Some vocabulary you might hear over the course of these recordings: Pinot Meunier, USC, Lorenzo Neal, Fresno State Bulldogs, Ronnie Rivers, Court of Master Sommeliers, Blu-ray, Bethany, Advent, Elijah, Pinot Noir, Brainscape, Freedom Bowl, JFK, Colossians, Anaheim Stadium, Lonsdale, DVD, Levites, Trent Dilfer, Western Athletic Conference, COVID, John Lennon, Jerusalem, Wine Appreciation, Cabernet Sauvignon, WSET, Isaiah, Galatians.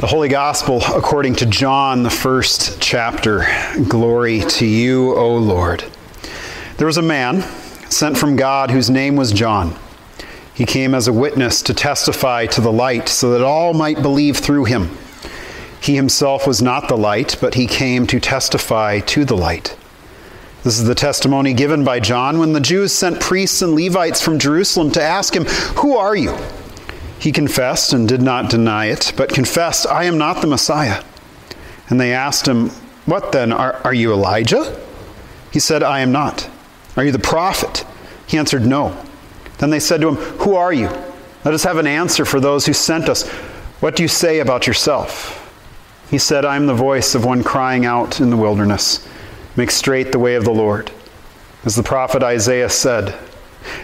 The Holy Gospel according to John, the first chapter. Glory to you, O Lord. There was a man sent from God whose name was John. He came as a witness to testify to the light so that all might believe through him. He himself was not the light, but he came to testify to the light. This is the testimony given by John when the Jews sent priests and Levites from Jerusalem to ask him, "Who are you?" He confessed and did not deny it, but confessed, "I am not the Messiah." And they asked him, "What then? Are you Elijah?" He said, "I am not." "Are you the prophet?" He answered, "No." Then they said to him, "Who are you? Let us have an answer for those who sent us. What do you say about yourself?" He said, "I am the voice of one crying out in the wilderness, 'Make straight the way of the Lord,' as the prophet Isaiah said."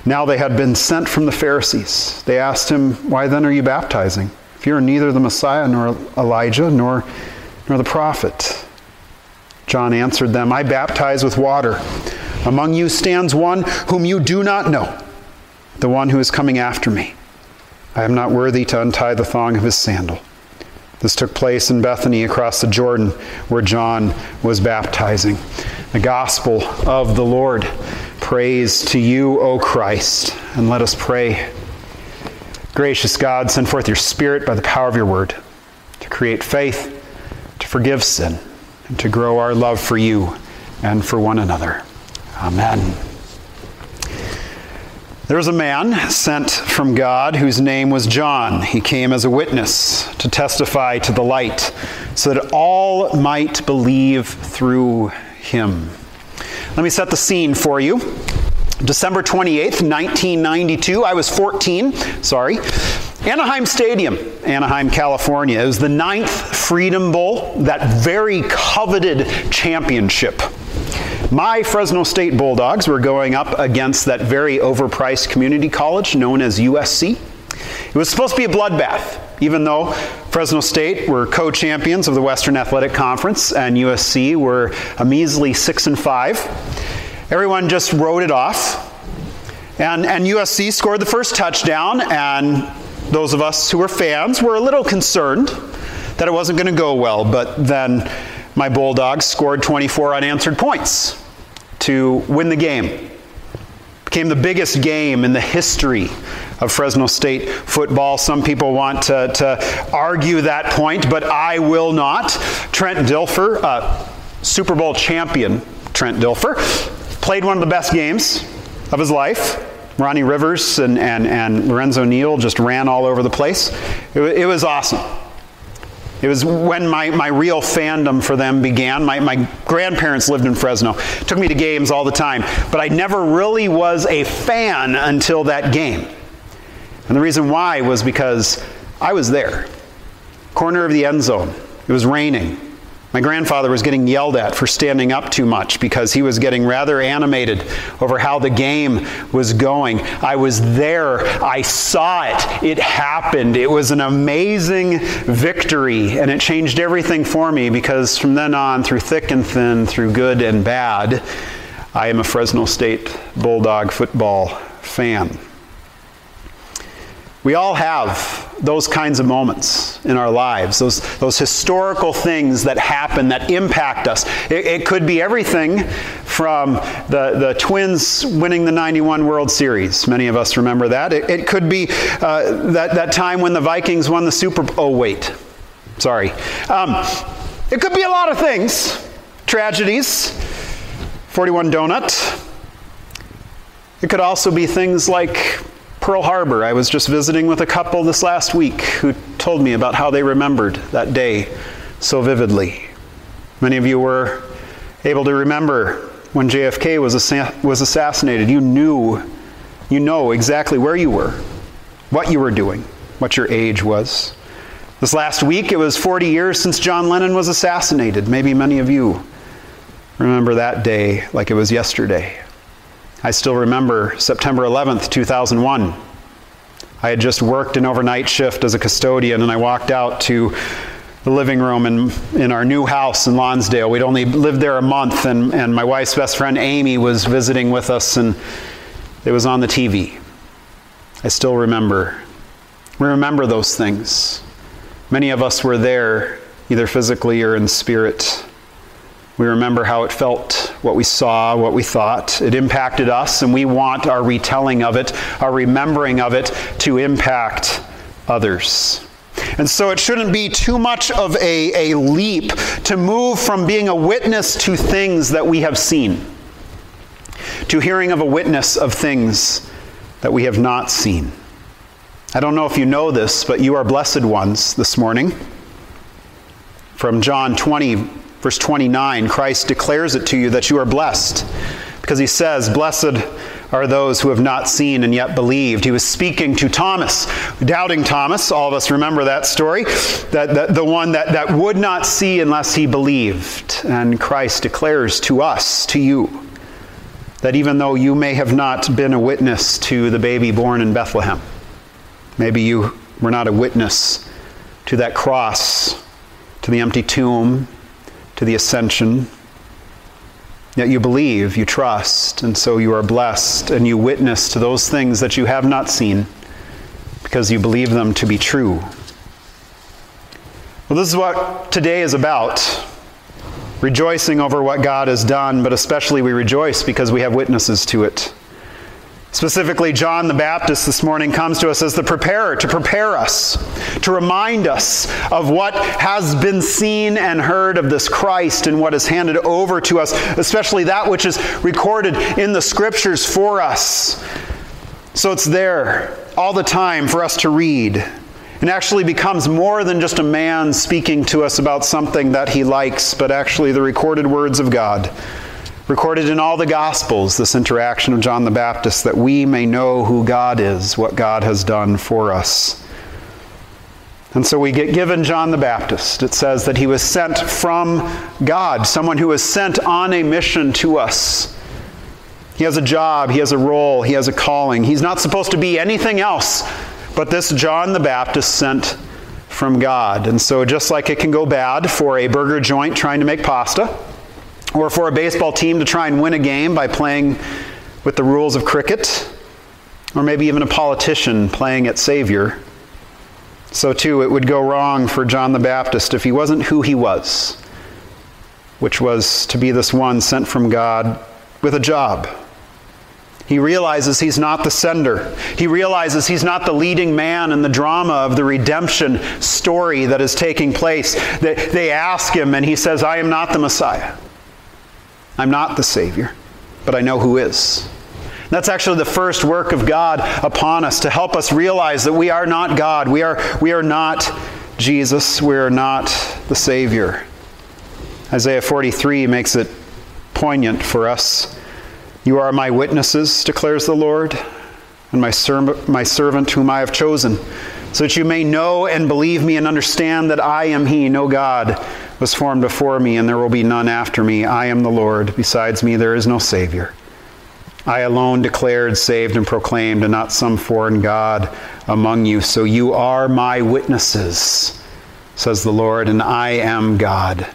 Now they had been sent from the Pharisees. They asked him, "Why then are you baptizing, if you are neither the Messiah nor Elijah nor the prophet?" John answered them, "I baptize with water. Among you stands one whom you do not know, the one who is coming after me. I am not worthy to untie the thong of his sandal." This took place in Bethany across the Jordan, where John was baptizing. The gospel of the Lord. Praise to you, O Christ. And let us pray. Gracious God, send forth your Spirit by the power of your word to create faith, to forgive sin, and to grow our love for you and for one another. Amen. There was a man sent from God whose name was John. He came as a witness to testify to the light so that all might believe through him. Let me set the scene for you. December 28th, 1992. I was 14. Anaheim Stadium, Anaheim, California. It was the 9th Freedom Bowl, that very coveted championship. My Fresno State Bulldogs were going up against that very overpriced community college known as USC. It was supposed to be a bloodbath, even though Fresno State were co-champions of the Western Athletic Conference and USC were a measly 6-5. Everyone just wrote it off. And USC scored the first touchdown, and those of us who were fans were a little concerned that it wasn't going to go well. But then my Bulldogs scored 24 unanswered points to win the game. Became the biggest game in the history of Fresno State football. Some people want to argue that point, but I will not. Trent Dilfer, Super Bowl champion Trent Dilfer, played one of the best games of his life. Ronnie Rivers and Lorenzo Neal just ran all over the place. It was awesome. It was when my real fandom for them began. My grandparents lived in Fresno. Took me to games all the time. But I never really was a fan until that game. And the reason why was because I was there. Corner of the end zone. It was raining. My grandfather was getting yelled at for standing up too much because he was getting rather animated over how the game was going. I was there. I saw it. It happened. It was an amazing victory, and it changed everything for me because from then on, through thick and thin, through good and bad, I am a Fresno State Bulldog football fan. We all have those kinds of moments in our lives, those historical things that happen, that impact us. It could be everything from the Twins winning the 91 World Series. Many of us remember that. It could be that time when the Vikings won the Super Bowl. Oh, wait. Sorry. It could be a lot of things. Tragedies. 41 Donut. It could also be things like Pearl Harbor. I was just visiting with a couple this last week who told me about how they remembered that day so vividly. Many of you were able to remember when JFK was assassinated. You know exactly where you were, what you were doing, what your age was. This last week, it was 40 years since John Lennon was assassinated. Maybe many of you remember that day like it was yesterday. I still remember September 11th, 2001. I had just worked an overnight shift as a custodian, and I walked out to the living room in our new house in Lonsdale. We'd only lived there a month, and my wife's best friend Amy was visiting with us, and it was on the TV. I still remember. We remember those things. Many of us were there, either physically or in spirit. We remember how it felt, what we saw, what we thought. It impacted us, and we want our retelling of it, our remembering of it, to impact others. And so it shouldn't be too much of a leap to move from being a witness to things that we have seen, to hearing of a witness of things that we have not seen. I don't know if you know this, but you are blessed ones this morning. From John 20, verse 29, Christ declares it to you that you are blessed, because he says, "Blessed are those who have not seen and yet believed." He was speaking to Thomas, doubting Thomas. All of us remember that story, that the one that would not see unless he believed. And Christ declares to us, to you, that even though you may have not been a witness to the baby born in Bethlehem, maybe you were not a witness to that cross, to the empty tomb, to the ascension. Yet you believe, you trust, and so you are blessed, and you witness to those things that you have not seen because you believe them to be true. Well, this is what today is about, rejoicing over what God has done, but especially we rejoice because we have witnesses to it. Specifically, John the Baptist this morning comes to us as the preparer, to prepare us, to remind us of what has been seen and heard of this Christ and what is handed over to us, especially that which is recorded in the Scriptures for us. So it's there all the time for us to read. It actually becomes more than just a man speaking to us about something that he likes, but actually the recorded words of God. Recorded in all the Gospels, this interaction of John the Baptist, that we may know who God is, what God has done for us. And so we get given John the Baptist. It says that he was sent from God, someone who was sent on a mission to us. He has a job, he has a role, he has a calling. He's not supposed to be anything else but this John the Baptist sent from God. And so just like it can go bad for a burger joint trying to make pasta, or for a baseball team to try and win a game by playing with the rules of cricket, or maybe even a politician playing at savior, so too it would go wrong for John the Baptist if he wasn't who he was, which was to be this one sent from God with a job. He realizes he's not the sender. He realizes he's not the leading man in the drama of the redemption story that is taking place. They ask him and he says, "I am not the Messiah. I'm not the Savior, but I know who is." And that's actually the first work of God upon us, to help us realize that we are not God. We are not Jesus. We are not the Savior. Isaiah 43 makes it poignant for us. "You are my witnesses, declares the Lord, and my servant whom I have chosen, so that you may know and believe me and understand that I am he. No God was formed before me, and there will be none after me. I am the Lord. Besides me, there is no Savior. I alone declared, saved, and proclaimed, and not some foreign God among you. So you are my witnesses, says the Lord, and I am God.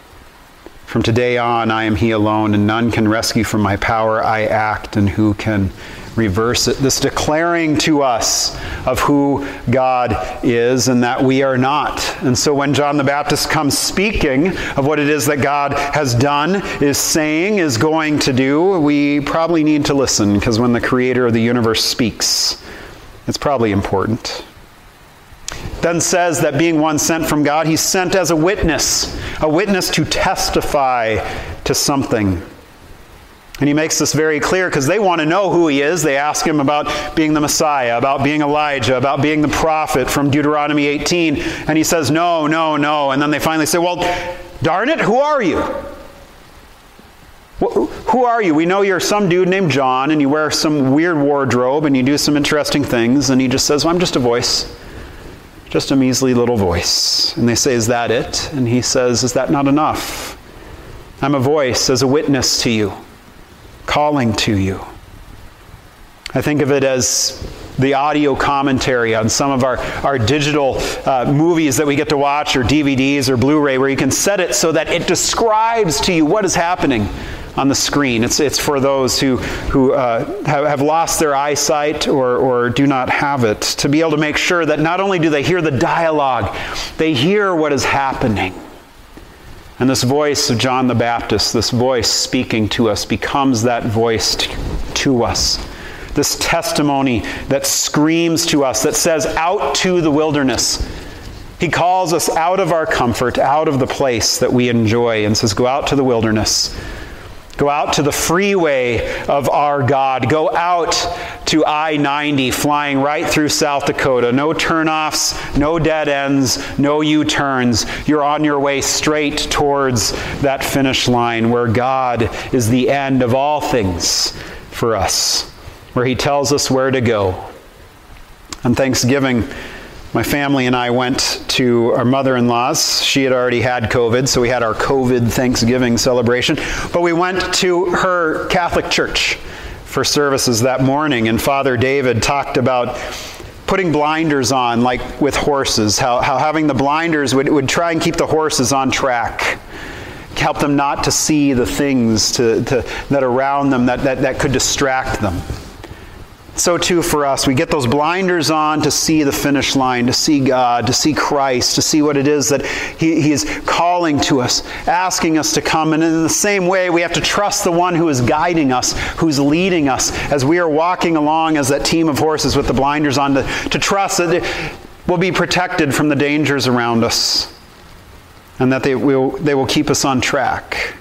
From today on, I am he alone, and none can rescue from my power. I act, and who can reverse it?" This declaring to us of who God is and that we are not. And so when John the Baptist comes speaking of what it is that God has done, is saying, is going to do, we probably need to listen, because when the creator of the universe speaks, it's probably important. Then says that being one sent from God, he's sent as a witness to testify to something. And he makes this very clear because they want to know who he is. They ask him about being the Messiah, about being Elijah, about being the prophet from Deuteronomy 18. And he says, "No, no, no." And then they finally say, "Well, darn it, who are you? Who are you? We know you're some dude named John and you wear some weird wardrobe and you do some interesting things." And he just says, "Well, I'm just a voice, just a measly little voice." And they say, "Is that it?" And he says, "Is that not enough? I'm a voice as a witness to you, calling to you." I think of it as the audio commentary on some of our digital movies that we get to watch, or DVDs or Blu-ray, where you can set it so that it describes to you what is happening on the screen. It's for those who have lost their eyesight or do not have it, to be able to make sure that not only do they hear the dialogue, they hear what is happening. And this voice of John the Baptist, this voice speaking to us, becomes that voice to us. This testimony that screams to us, that says, out to the wilderness. He calls us out of our comfort, out of the place that we enjoy, and says, go out to the wilderness. Go out to the freeway of our God. Go out to I-90, flying right through South Dakota. No turnoffs, no dead ends, no U-turns. You're on your way straight towards that finish line where God is the end of all things for us, where He tells us where to go. On Thanksgiving, my family and I went to our mother-in-law's. She had already had COVID, so we had our COVID Thanksgiving celebration. But we went to her Catholic church for services that morning, and Father David talked about putting blinders on, like with horses, how having the blinders would try and keep the horses on track, help them not to see the things that around them that could distract them. So too for us, we get those blinders on to see the finish line, to see God, to see Christ, to see what it is that He is calling to us, asking us to come. And in the same way, we have to trust the one who is guiding us, who's leading us, as we are walking along as that team of horses with the blinders on, to trust that we'll be protected from the dangers around us, and that they will keep us on track.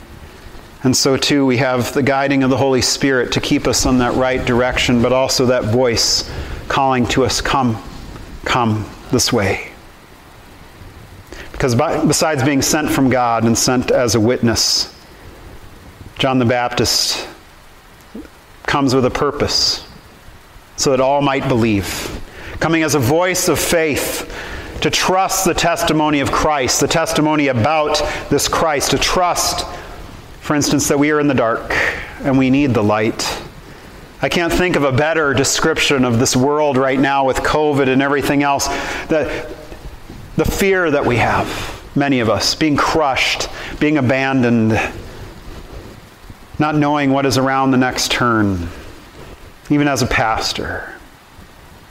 And so, too, we have the guiding of the Holy Spirit to keep us on that right direction, but also that voice calling to us, come, come this way. Because besides being sent from God and sent as a witness, John the Baptist comes with a purpose, so that all might believe. Coming as a voice of faith, to trust the testimony of Christ, the testimony about this Christ, to trust, for instance, that we are in the dark and we need the light. I can't think of a better description of this world right now with COVID and everything else. The fear that we have, many of us, being crushed, being abandoned, not knowing what is around the next turn, even as a pastor,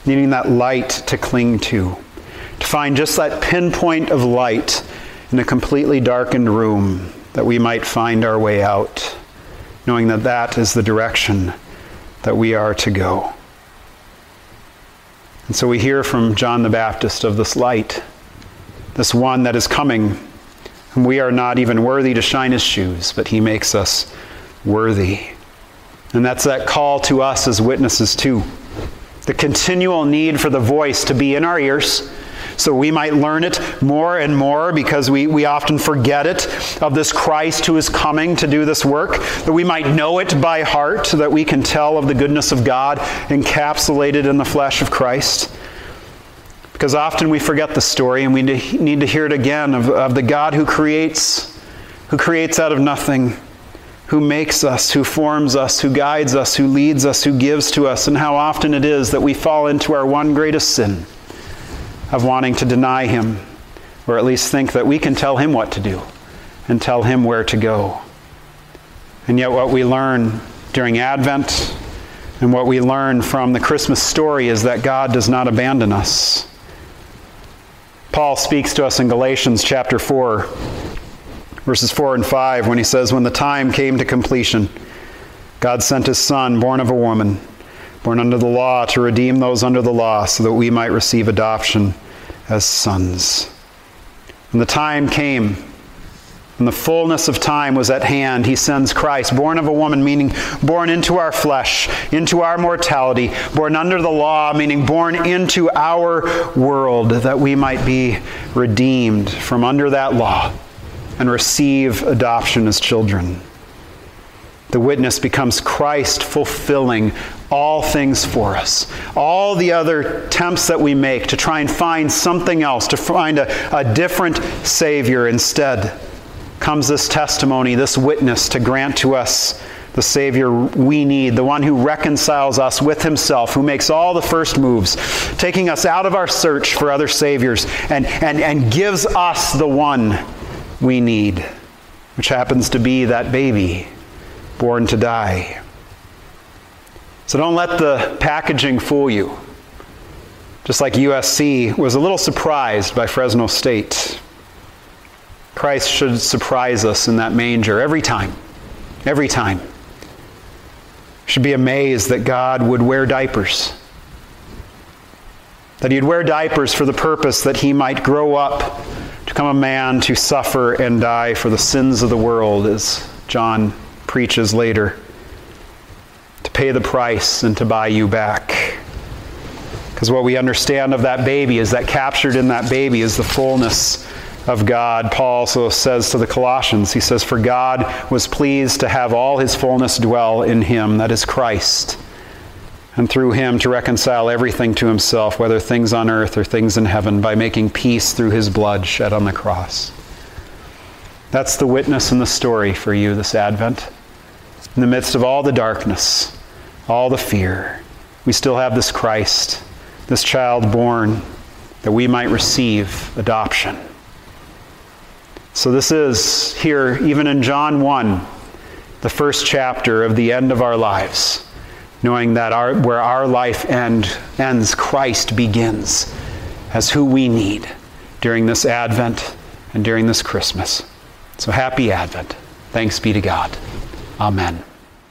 needing that light to cling to find just that pinpoint of light in a completely darkened room, that we might find our way out, knowing that that is the direction that we are to go. And so we hear from John the Baptist of this light, this one that is coming, and we are not even worthy to shine His shoes, but He makes us worthy. And that's that call to us as witnesses too. The continual need for the voice to be in our ears, so we might learn it more and more, because we often forget it, of this Christ who is coming to do this work, that we might know it by heart, so that we can tell of the goodness of God encapsulated in the flesh of Christ. Because often we forget the story, and we need to hear it again of the God who creates out of nothing, who makes us, who forms us, who guides us, who leads us, who gives to us, and how often it is that we fall into our one greatest sin, of wanting to deny Him, or at least think that we can tell Him what to do and tell Him where to go. And yet what we learn during Advent and what we learn from the Christmas story is that God does not abandon us. Paul speaks to us in Galatians chapter 4, verses 4 and 5, when he says, when the time came to completion, God sent His Son, born of a woman, born under the law, to redeem those under the law, so that we might receive adoption as sons. And the time came, and the fullness of time was at hand. He sends Christ, born of a woman, meaning born into our flesh, into our mortality, born under the law, meaning born into our world, that we might be redeemed from under that law and receive adoption as children. The witness becomes Christ fulfilling all things for us. All the other attempts that we make to try and find something else, to find a different Savior, instead comes this testimony, this witness, to grant to us the Savior we need, the one who reconciles us with Himself, who makes all the first moves, taking us out of our search for other Saviors, and gives us the one we need, which happens to be that baby born to die. So don't let the packaging fool you. Just like USC was a little surprised by Fresno State. Christ should surprise us in that manger every time. Every time. We should be amazed that God would wear diapers. That he'd wear diapers for the purpose that he might grow up to become a man, to suffer and die for the sins of the world, as John preaches later. To pay the price and to buy you back. Because what we understand of that baby is that captured in that baby is the fullness of God. Paul also says to the Colossians, he says, "For God was pleased to have all his fullness dwell in him," that is Christ, "and through him to reconcile everything to himself, whether things on earth or things in heaven, by making peace through his blood shed on the cross." That's the witness and the story for you this Advent. In the midst of all the darkness, all the fear, we still have this Christ, this child born, that we might receive adoption. So this is here, even in John 1, the first chapter of the end of our lives, knowing that where our life ends, Christ begins as who we need during this Advent and during this Christmas. So happy Advent. Thanks be to God. Amen.